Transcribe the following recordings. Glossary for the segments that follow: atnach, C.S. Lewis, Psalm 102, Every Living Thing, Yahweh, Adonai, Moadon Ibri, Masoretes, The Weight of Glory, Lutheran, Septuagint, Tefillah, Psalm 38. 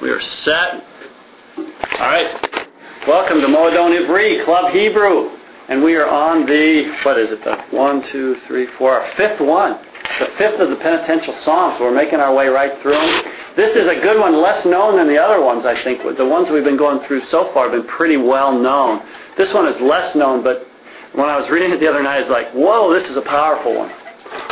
We are set. All right. Welcome to Moadon Ibri, Club Hebrew. And we are on the, our fifth one. The fifth of the penitential psalms. We're making our way right through them. This is a good one, less known than the other ones, I think. The ones we've been going through so far have been pretty well known. This one is less known, but when I was reading it the other night, I was like, whoa, this is a powerful one.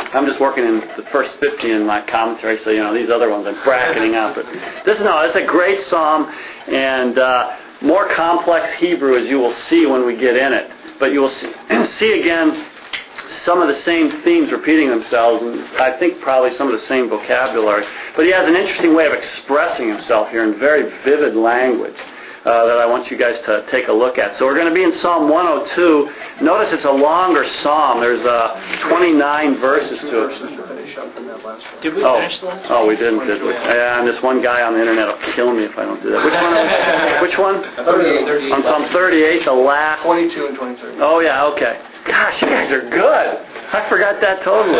I'm just working in the first 15 in my commentary, so these other ones I'm bracketing out. But it's a great psalm, and more complex Hebrew, as you will see when we get in it. But you will see again some of the same themes repeating themselves, and I think probably some of the same vocabulary. But he has an interesting way of expressing himself here in very vivid language that I want you guys to take a look at. So we're going to be in Psalm 102. Notice it's a longer psalm. There's 29 verses to it. Did we finish the last one? Oh, we didn't, did we? Yeah, and this one guy on the internet will kill me if I don't do that. Which one? 38. On Psalm 38, the last. 22 and 23. Oh, yeah, okay. Gosh, you guys are good. I forgot that totally.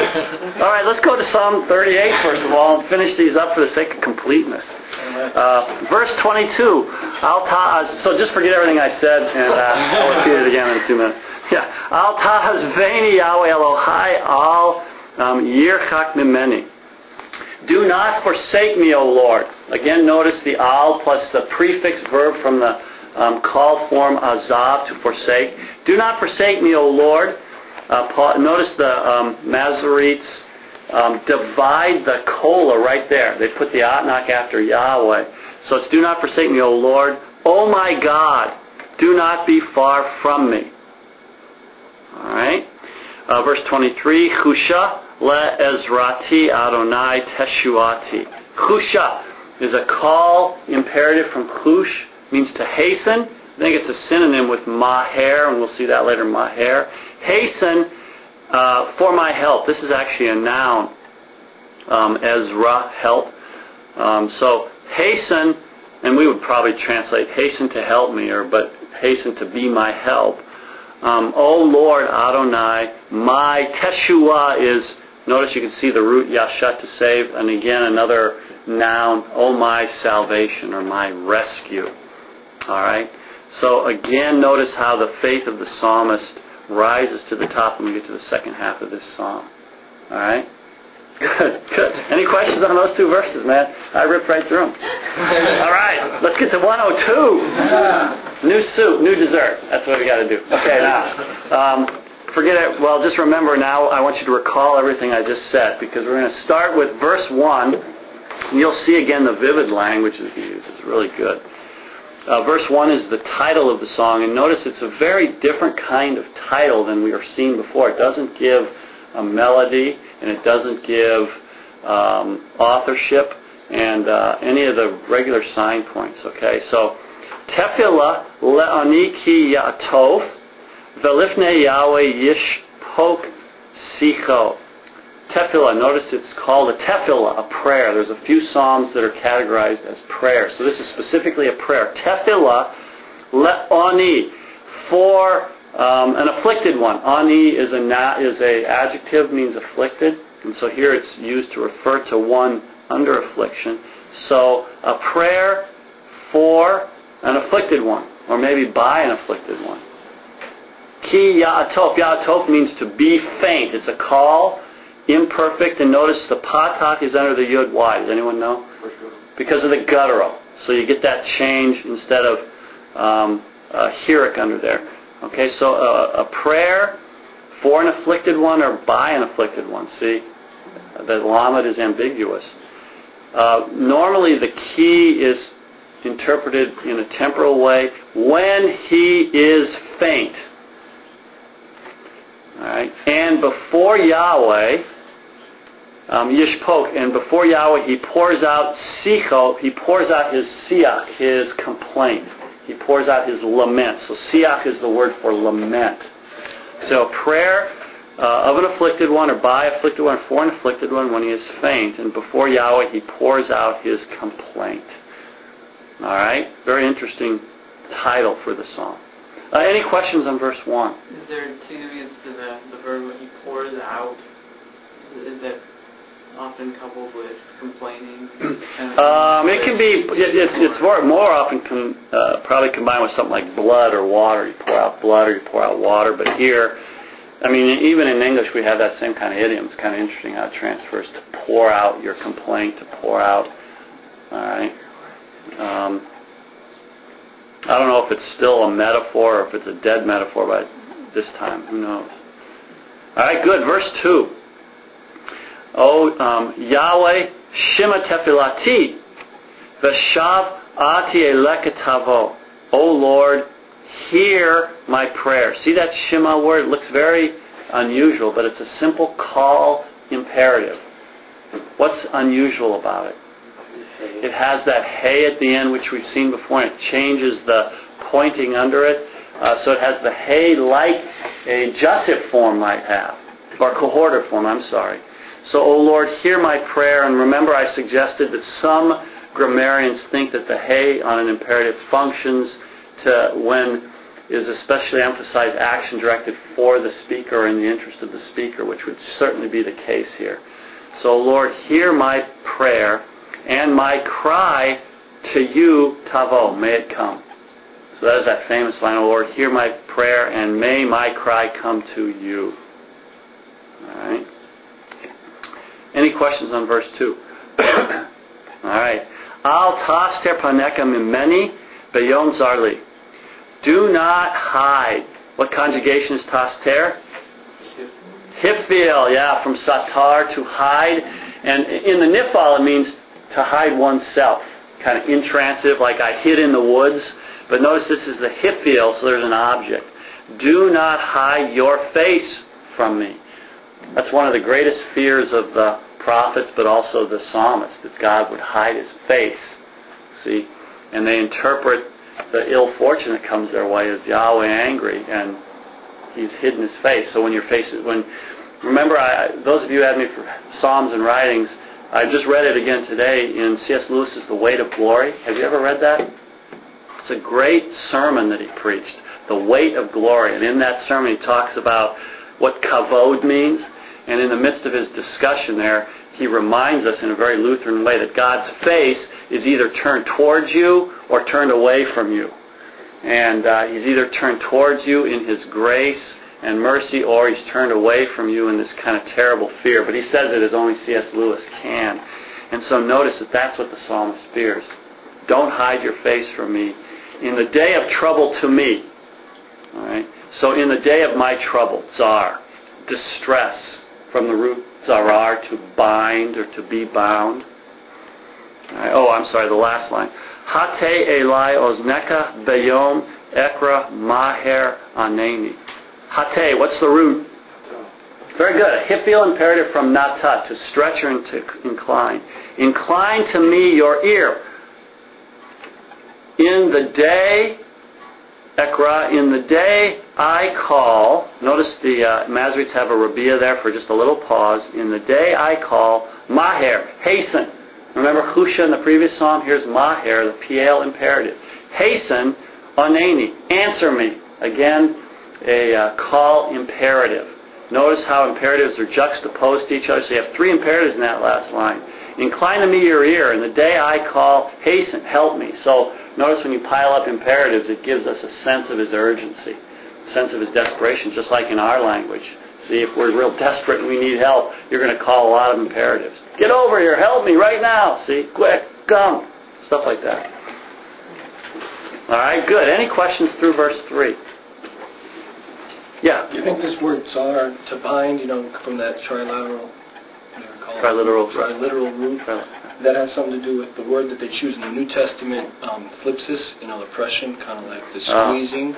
All right, let's go to Psalm 38, first of all, and finish these up for the sake of completeness. Verse 22. So just forget everything I said, and I'll repeat it again in 2 minutes. Yeah. Al tahazveni Yahweh Elohai al yirchak mimeni. Do not forsake me, O Lord. Again, notice the al plus the prefix verb from the call form azav, to forsake. Do not forsake me, O Lord. Notice the Masoretes divide the kola right there. They put the atnach after Yahweh. So it's do not forsake me, O Lord. O my God, do not be far from me. All right. Verse 23. Husha le ezrati Adonai teshuati. Husha is a call imperative from hush. Means to hasten. I think it's a synonym with maher, and we'll see that later, maher. Hasten for my help. This is actually a noun. Ezra, help. So hasten, and we would probably translate hasten to help me, but hasten to be my help. O Lord Adonai, my teshua is, notice you can see the root yasha, to save, and again another noun, O my salvation or my rescue. All right. So again, notice how the faith of the psalmist rises to the top when we get to the second half of this psalm. All right. Good. Any questions on those two verses, man? I ripped right through them. All right. Let's get to 102. New soup, new dessert. That's what we got to do. Okay. Now, forget it. Well, just remember now. I want you to recall everything I just said, because we're going to start with verse 1, and you'll see again the vivid language that he uses. It's really good. Verse 1 is the title of the song, and notice it's a very different kind of title than we have seen before. It doesn't give a melody, and it doesn't give authorship and any of the regular sign points. Okay, so Tefillah le'ani ki ya'tov ve'lifnei Yahweh yishpok sicho. Tefillah, notice it's called a tefillah, a prayer. There's a few psalms that are categorized as prayer. So this is specifically a prayer. Tefillah le'ani, for an afflicted one. Ani is an adjective, means afflicted. And so here it's used to refer to one under affliction. So a prayer for an afflicted one, or maybe by an afflicted one. Ki ya'atop. Ya'atop means to be faint. It's a call. Imperfect, and notice the patach is under the yud. Why? Does anyone know? Because of the guttural. So you get that change instead of hirik under there. Okay, so a prayer for an afflicted one or by an afflicted one. See, the lamed is ambiguous. Normally the ki is interpreted in a temporal way. When he is faint. All right. And before Yahweh, Yishpok, and before Yahweh, he pours out Sicho, he pours out his Siach, his complaint. He pours out his lament. So Siach is the word for lament. So prayer of an afflicted one, or by afflicted one, for an afflicted one, when he is faint. And before Yahweh, he pours out his complaint. All right. Very interesting title for the psalm. Any questions on verse 1? Is there significance to the verb when he pours out? Is that often coupled with complaining? It can be. It's more often probably combined with something like blood or water. You pour out blood or you pour out water. But here, I mean, even in English, we have that same kind of idiom. It's kind of interesting how it transfers to pour out your complaint, to pour out. All right. I don't know if it's still a metaphor or if it's a dead metaphor by this time. Who knows? All right, good. Verse 2. O Yahweh, shema tefilati, v'shav ati eleketavo. O Lord, hear my prayer. See that shema word? It looks very unusual, but it's a simple call imperative. What's unusual about it? It has that hey at the end, which we've seen before, and it changes the pointing under it. So it has the hey like a jussip form might have, or cohorter form, I'm sorry. So, O Lord, hear my prayer. And remember, I suggested that some grammarians think that the hey on an imperative functions to when is especially emphasized action directed for the speaker or in the interest of the speaker, which would certainly be the case here. So, O Lord, hear my prayer. And my cry to you, Tavo, may it come. So that is that famous line, O Lord, hear my prayer, and may my cry come to you. All right. Any questions on verse 2? All right. Al taster paneka mimeni beyon zarli. Do not hide. What conjugation is taster? Hifil, yeah, from satar, to hide. And in the nifal, it means to hide oneself, kind of intransitive, like I hid in the woods. But notice this is the hifil, so there's an object. Do not hide your face from me. That's one of the greatest fears of the prophets, but also the psalmist, that God would hide his face. See? And they interpret the ill fortune that comes their way as Yahweh angry, and he's hidden his face. So when your face is... Remember, those of you who have me for Psalms and writings, I just read it again today in C.S. Lewis's The Weight of Glory. Have you ever read that? It's a great sermon that he preached, The Weight of Glory. And in that sermon he talks about what kavod means. And in the midst of his discussion there, he reminds us in a very Lutheran way that God's face is either turned towards you or turned away from you. And he's either turned towards you in his grace and mercy, or he's turned away from you in this kind of terrible fear. But he says it as only C.S. Lewis can. And so notice that that's what the psalmist fears. Don't hide your face from me. In the day of trouble to me. All right. So in the day of my trouble, tsar, distress, from the root tsarar, to bind or to be bound. All right. Oh, I'm sorry, the last line. Hate elai ozneka beyom ekra maher aneni. Hate, what's the root? Very good. A hifil imperative from nata, to stretch or to incline. Incline to me your ear. In the day, ekra, in the day I call. Notice the Masoretes have a rabia there for just a little pause. In the day I call, maher, hasten. Remember husha in the previous psalm? Here's maher, the piel imperative. Hasten, aneni, answer me. Again, a call imperative. Notice how imperatives are juxtaposed to each other. So you have three imperatives in that last line. Incline to me your ear. In the day I call, hasten, help me. So notice when you pile up imperatives, it gives us a sense of his urgency, a sense of his desperation, just like in our language. See, if we're real desperate and we need help, you're going to call a lot of imperatives. Get over here, help me right now. See, quick, come. Stuff like that. All right, good. Any questions through verse 3? Yeah. Do you think this word tsar, to bind, from that trilateral, triliteral root, that has something to do with the word that they choose in the New Testament, phlipsis, oppression, kind of like the squeezing,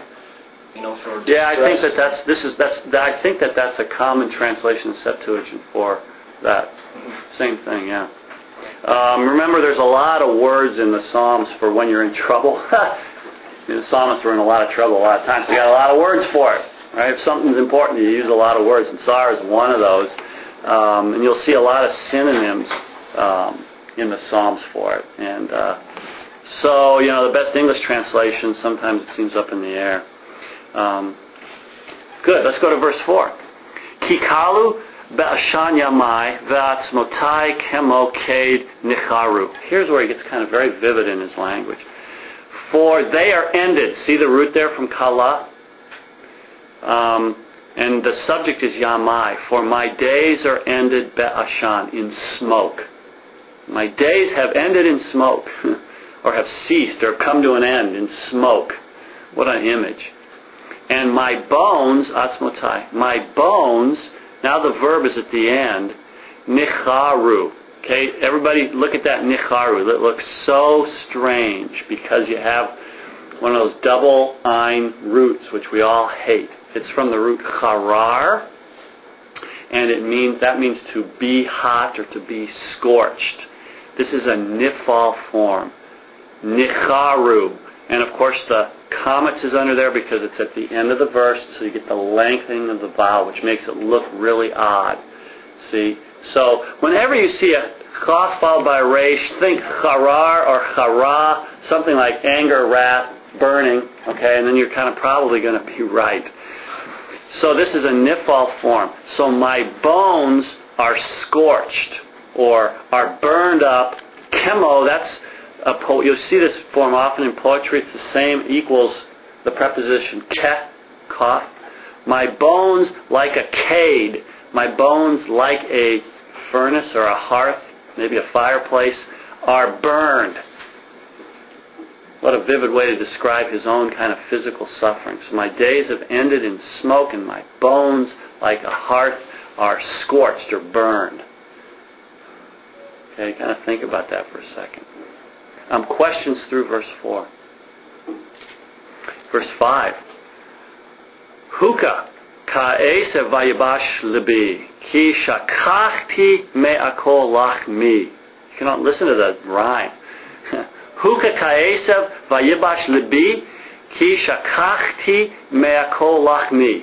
for distress? Yeah, I think that's a common translation of Septuagint for that. Mm-hmm. Same thing, yeah. Remember, there's a lot of words in the Psalms for when you're in trouble. The psalmists were in a lot of trouble a lot of times, so you got a lot of words for it. Right? If something's important, you use a lot of words, and tsar is one of those. And you'll see a lot of synonyms in the Psalms for it. And so, the best English translation, sometimes it seems up in the air. Good, let's go to verse 4. Kikalu Ba'ashan yamai v'atzmotai kemo ked nicharu. Here's where he gets kind of very vivid in his language. For they are ended. See the root there from kala? And the subject is yamai. For my days are ended ba'ashan, in smoke. My days have ended in smoke, or have ceased, or have come to an end in smoke. What an image. And my bones, atzmotai, my bones, now the verb is at the end, nicharu. Okay, everybody look at that nicharu. That looks so strange because you have one of those double ein roots, which we all hate. It's from the root charar, and that means to be hot or to be scorched. This is a nifal form. Nicharu. And of course the comets is under there because it's at the end of the verse, so you get the lengthening of the vowel, which makes it look really odd. See? So whenever you see a cha followed by resh, think charar or chara, something like anger, wrath, burning, okay, and then you're kind of probably going to be right. So this is a nifal form. So my bones are scorched or are burned up. Chemo, that's you'll see this form often in poetry. It's the same, equals the preposition ke, kof. My bones like a cade. My bones like a furnace or a hearth, maybe a fireplace, are burned. What a vivid way to describe his own kind of physical suffering. So my days have ended in smoke, and my bones like a hearth are scorched or burned. Okay, kind of think about that for a second. Questions through verse 4. Verse 5. Huka ka'es vayibash libi ki shakachti me'akol lach mi. You cannot listen to that rhyme. Huka ka'es vayibash libi ki shakachti me'akol lach mi.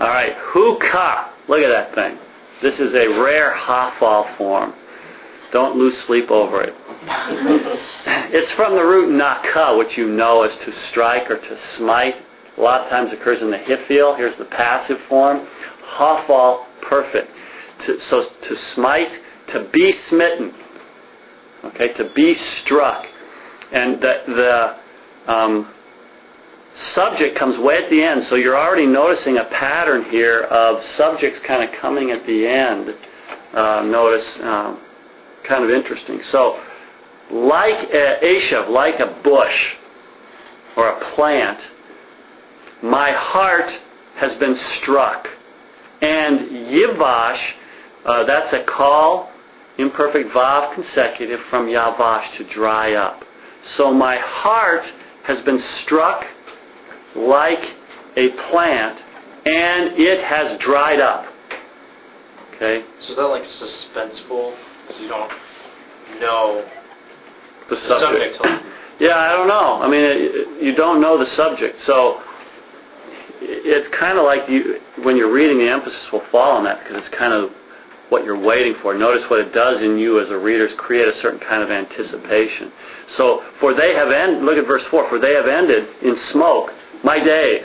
All right, huka. Look at that thing. This is a rare hafal form. Don't lose sleep over it. It's from the root naka, which you know as to strike or to smite. A lot of times occurs in the hifil. Here's the passive form. Hafal, perfect. So to smite, to be smitten. Okay, to be struck. And the subject comes way at the end. So you're already noticing a pattern here of subjects kind of coming at the end. Kind of interesting. So, like Eshav, like a bush or a plant, my heart has been struck. And Yivash, that's a call, imperfect vav consecutive, from Yavash, to dry up. So my heart has been struck like a plant, and it has dried up. Okay? So is that like suspenseful? You don't know the subject. Yeah, I don't know. I mean, you don't know the subject. So it's kind of like when you're reading, the emphasis will fall on that because it's kind of what you're waiting for. Notice what it does in you as a reader is create a certain kind of anticipation. So, look at verse 4, for they have ended in smoke, my days.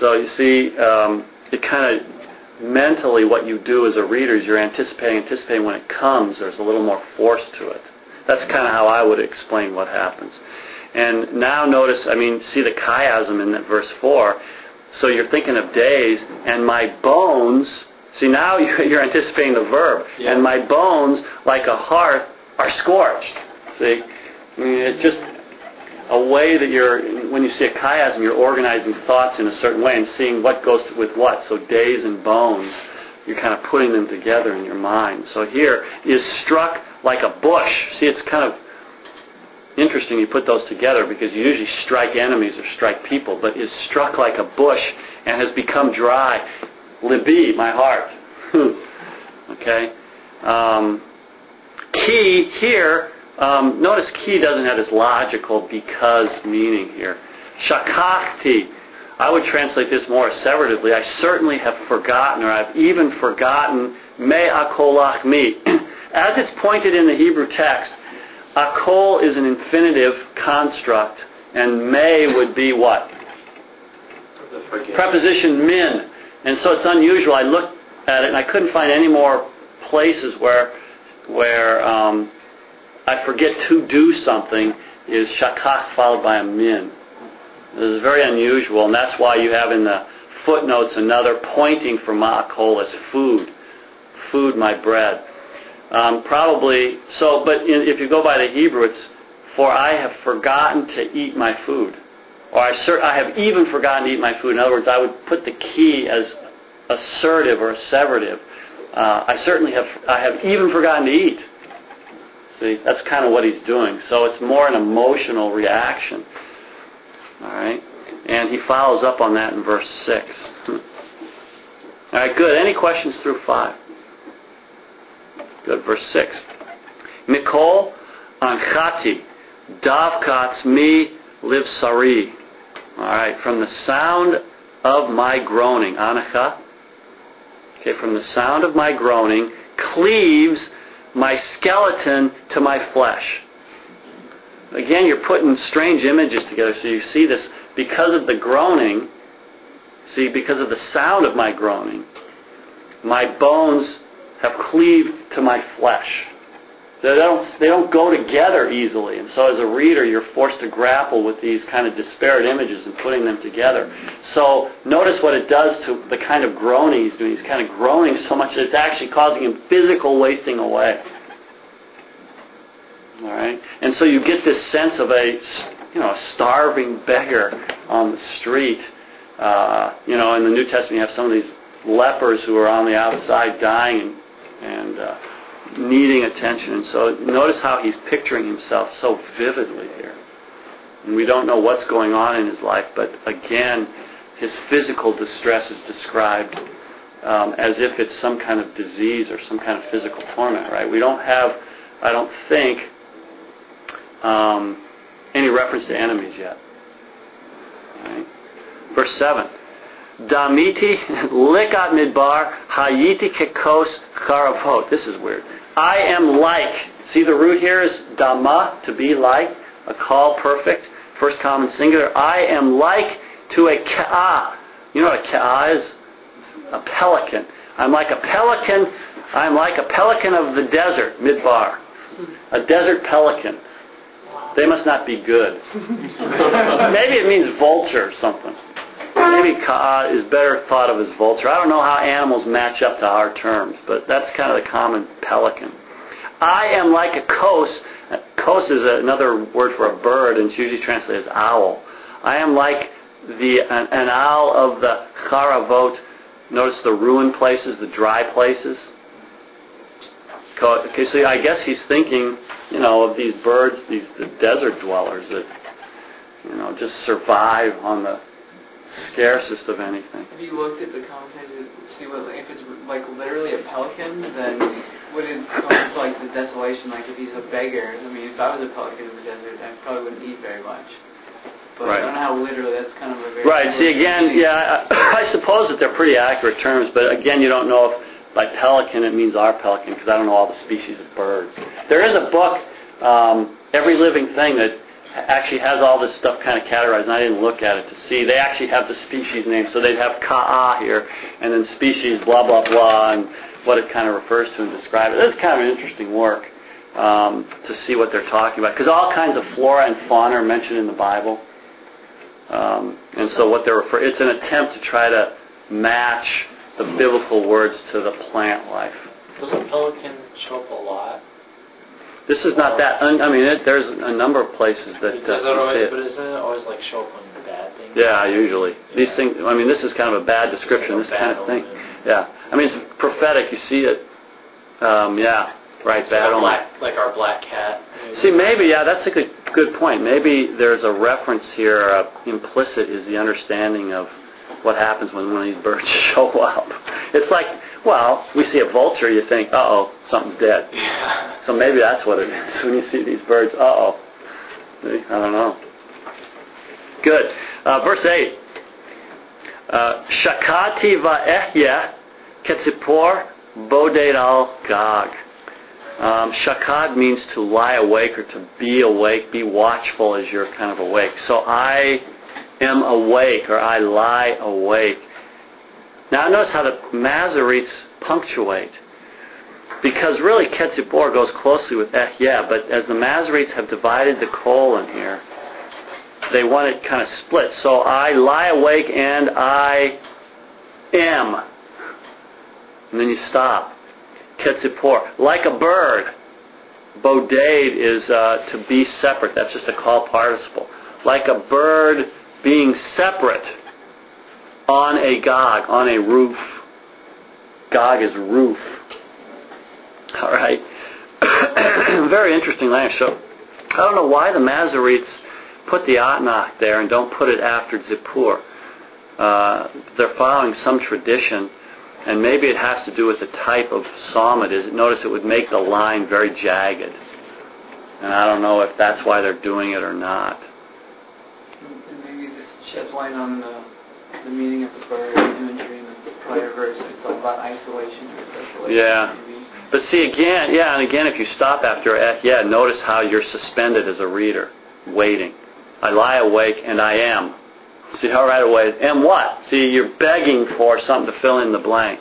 So you see, it kind of... mentally what you do as a reader is you're anticipating when it comes. There's a little more force to it. That's kind of how I would explain what happens. And now notice, see the chiasm in that verse 4. So you're thinking of days, and my bones, see now you're anticipating the verb, yeah. And my bones, like a hearth, are scorched. See, it's just a way that when you see a chiasm, you're organizing thoughts in a certain way and seeing what goes with what. So days and bones, you're kind of putting them together in your mind. So here is struck like a bush. See, it's kind of interesting you put those together because you usually strike enemies or strike people, but is struck like a bush and has become dry. Libi, my heart. Okay. Ki here. Notice ki doesn't have this logical because meaning here. Shakakti. I would translate this more asseveratively. I certainly have forgotten, or I've even forgotten, me akol lach mi. As it's pointed in the Hebrew text, akol is an infinitive construct, and me would be what? Preposition min. And so it's unusual. I looked at it, and I couldn't find any more places where I forget to do something is shakach followed by a min. This is very unusual, and that's why you have in the footnotes another pointing for ma'akol as food, my bread. Probably so, but if you go by the Hebrew, it's for I have forgotten to eat my food, or I have even forgotten to eat my food. In other words, I would put the key as assertive or asseverative. I have even forgotten to eat. See, that's kind of what he's doing. So it's more an emotional reaction. All right, and he follows up on that in verse 6. All right, good. Any questions through 5? Good. Verse 6. Mikol anchati davkats mi livsari. All right, from the sound of my groaning, anacha. Okay, from the sound of my groaning cleaves my skeleton to my flesh. Again, you're putting strange images together. So you see this because of the groaning. See, because of the sound of my groaning, my bones have cleaved to my flesh. They don't go together easily. And so as a reader, you're forced to grapple with these kind of disparate images and putting them together. So notice what it does to the kind of groaning he's doing. He's kind of groaning so much that it's actually causing him physical wasting away. All right? And so you get this sense of a starving beggar on the street. In the New Testament, you have some of these lepers who are on the outside dying and needing attention. And so notice how he's picturing himself so vividly here. And we don't know what's going on in his life, but again, his physical distress is described as if it's some kind of disease or some kind of physical torment, right? We don't have, I don't think, any reference to enemies yet. Right? Verse 7. Damiti likat midbar hayiti kekos charavot. This is weird. I am like. See, the root here is dama, to be like, a call perfect, first common singular. I am like to a ka'a. You know what a ka'a is? A pelican. I'm like a pelican. I'm like a pelican of the desert, midbar. A desert pelican. They must not be good. Maybe it means vulture or something. Maybe ka'a is better thought of as vulture. I don't know how animals match up to our terms, but that's kind of the common pelican. I am like a kos. Kos is another word for a bird, and it's usually translated as owl. I am like an owl of the charavot. Notice the ruined places, the dry places. Okay, so I guess he's thinking, of these birds, the desert dwellers that, just survive on the scarcest of anything. Have you looked at the commentaries to see what, if it's like literally a pelican, then what is almost like the desolation? Like if he's a beggar, I mean, if I was a pelican in the desert, I probably wouldn't eat very much. But right. I don't know how literally that's kind of a very... Right, see, again, thing. Yeah, I suppose that they're pretty accurate terms, but again, you don't know if by pelican it means our pelican, because I don't know all the species of birds. There is a book, Every Living Thing, that actually has all this stuff kind of categorized, and I didn't look at it to see. They actually have the species names, so they'd have ka'a here, and then species blah, blah, blah, and what it kind of refers to and describes it. That's kind of an interesting work to see what they're talking about, because all kinds of flora and fauna are mentioned in the Bible. And so what they're referring, it's an attempt to try to match the biblical words to the plant life. Does a pelican choke a lot? This is not that. There's a number of places that. But isn't it always like show up on the bad things? Yeah, usually. Yeah. These things. I mean, this is kind of a bad description. This kind of thing. Yeah. I mean, it's prophetic. You see it. Yeah. Right. So bad only. Like our black cat. Maybe. See, maybe. Yeah, that's a good point. Maybe there's a reference here. Implicit is the understanding of what happens when one of these birds show up. It's like, well, we see a vulture, you think, uh-oh, something's dead. Yeah. So maybe that's what it is when you see these birds, uh-oh. I don't know. Good. Verse 8. Shakati va'ehya ketzipor boded al gog. Shakad means to lie awake or to be awake, be watchful as you're kind of awake. So I am awake, or I lie awake. Now notice how the Masoretes punctuate. Because really Ketzibor goes closely with Ehyeh, but as the Masoretes have divided the colon here, they want it kind of split. So I lie awake and I am. And then you stop. Ketzibor. Like a bird. Bodade is to be separate. That's just a call participle. Like a bird being separate on a gog, on a roof. Gog is roof. All right. Very interesting language. So I don't know why the Masoretes put the atnach there and don't put it after Zippur. They're following some tradition, and maybe it has to do with the type of psalm it is. Notice it would make the line very jagged. And I don't know if that's why they're doing it or not. And maybe this sheds light on the meaning of the bird imagery in the prior verse. It's all about isolation. Yeah. But see, again, yeah, and again, if you stop after Ehyeh, notice how you're suspended as a reader, waiting. I lie awake, and I am. See how right away, am what? See, you're begging for something to fill in the blank.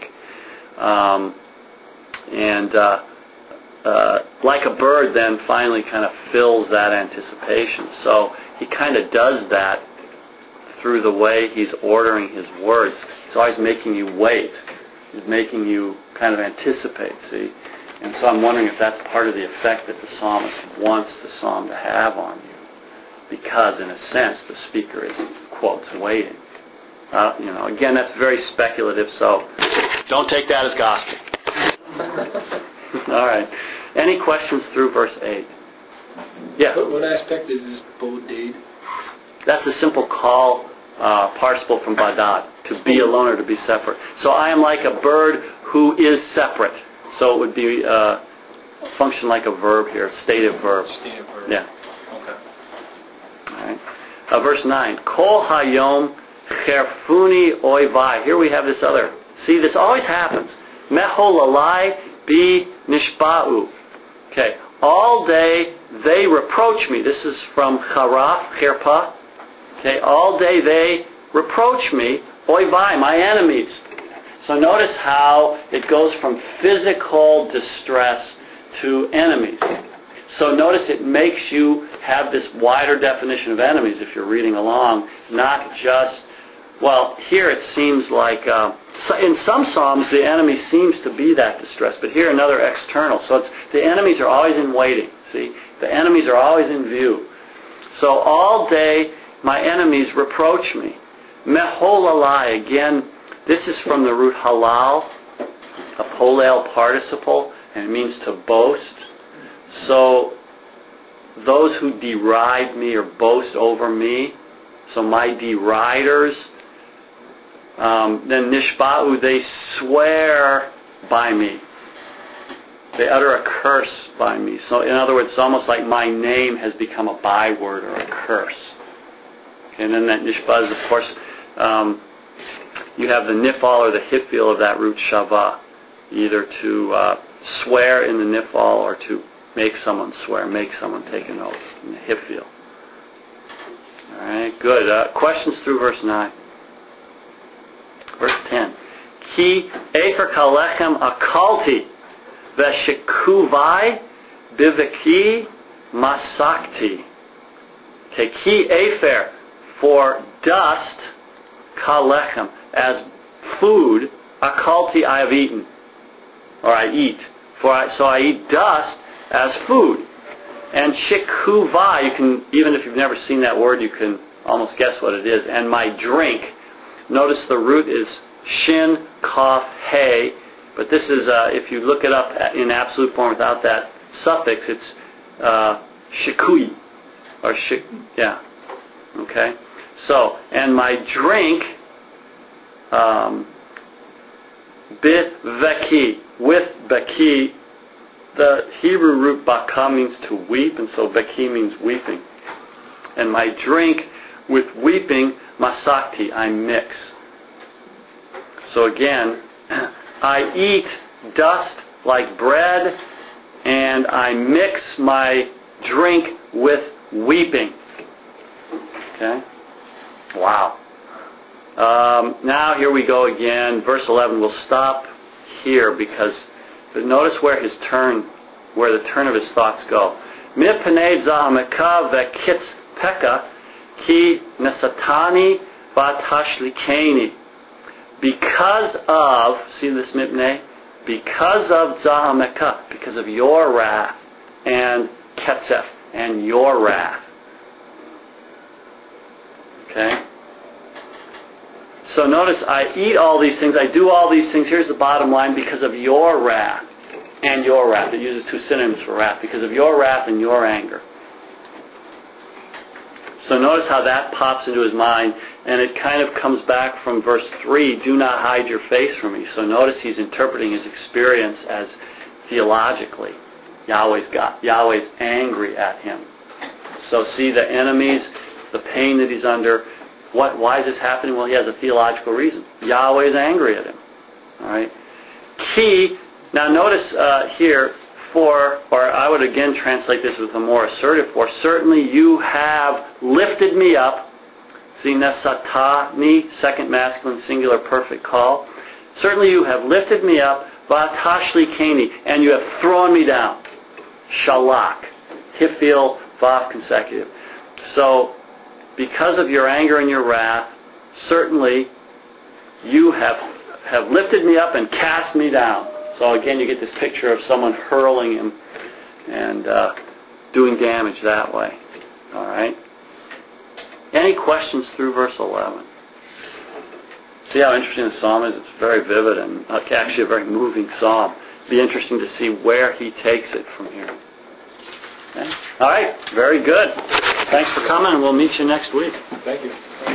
Like a bird then finally kind of fills that anticipation. So he kind of does that through the way he's ordering his words. He's always making you wait. He's making you kind of anticipate, see? And so I'm wondering if that's part of the effect that the psalmist wants the psalm to have on you. Because, in a sense, the speaker is, quotes, waiting. Again, that's very speculative, so don't take that as gospel. All right. Any questions through verse 8? Yeah? What aspect is this bodade? That's a simple call participle from badad, to be alone or to be separate. So I am like a bird who is separate. So it would be function like a verb here, stative verb. Stative verb. Yeah. Right. Verse 9. Kol hayom cherfuni oivai. Here we have this other. See, this always happens. Meholalai bi nishba'u. Okay. All day they reproach me. This is from charaf, cherpa. Okay. All day they reproach me. Oivai, my enemies. So notice how it goes from physical distress to enemies. So notice it makes you have this wider definition of enemies if you're reading along, not just, well, here it seems like, in some psalms the enemy seems to be that distress, but here another external. So the enemies are always in waiting, see? The enemies are always in view. So all day my enemies reproach me. Meholalai, again, this is from the root halal, a polel participle, and it means to boast. So those who deride me or boast over me, so my deriders, then nishba'u, they swear by me. They utter a curse by me. So in other words, it's almost like my name has become a byword or a curse. And then that nishba is, of course, you have the nifal or the hifil of that root shava, either to swear in the nifal or to make someone swear, make someone take an oath in the hifil. All right, good. Questions through verse 9. Verse 10. Ki efer kalechem akalti veshikuvai biviki masakti. Okay, ki efer, for dust, kalechem, as food, akalti, I have eaten, or I eat. So I eat dust as food. And shikuvah, you can, even if you've never seen that word, you can almost guess what it is. And my drink, notice the root is shin, kaf, he, but this is, if you look it up in absolute form without that suffix, it's shikui, or yeah, okay? So, and my drink, bit veki, with beki. The Hebrew root baka means to weep, and so beki means weeping. And my drink with weeping, masakti, I mix. So again, I eat dust like bread, and I mix my drink with weeping. Okay? Wow. Now here we go again. Verse 11, we'll stop here, because notice where the turn of his thoughts go. Mipanei zahameka vekitz peka ki nesatani vatashlikeni. Because of, see this mipnei? Because of zahameka, because of your wrath, and ketzef, and your wrath. Okay? So notice, I eat all these things, I do all these things, here's the bottom line, because of your wrath and your wrath. It uses two synonyms for wrath, because of your wrath and your anger. So notice how that pops into his mind, and it kind of comes back from verse 3, do not hide your face from me. So notice he's interpreting his experience as theologically. Yahweh's angry at him. So see the enemies, the pain that he's under. Why is this happening? Well, he has a theological reason. Yahweh is angry at him. All right. Ki, now notice here, or I would again translate this with a more assertive for, certainly you have lifted me up. See, nesatani, second masculine singular perfect call. Certainly you have lifted me up, vatashlikeni, and you have thrown me down. Shalak, hifil, vav consecutive. So, because of your anger and your wrath, certainly you have lifted me up and cast me down. So again, you get this picture of someone hurling him and doing damage that way. All right. Any questions through verse 11? See how interesting the psalm is? It's very vivid and actually a very moving psalm. It'll be interesting to see where he takes it from here. Okay. All right. Very good. Thanks for coming, and we'll meet you next week. Thank you.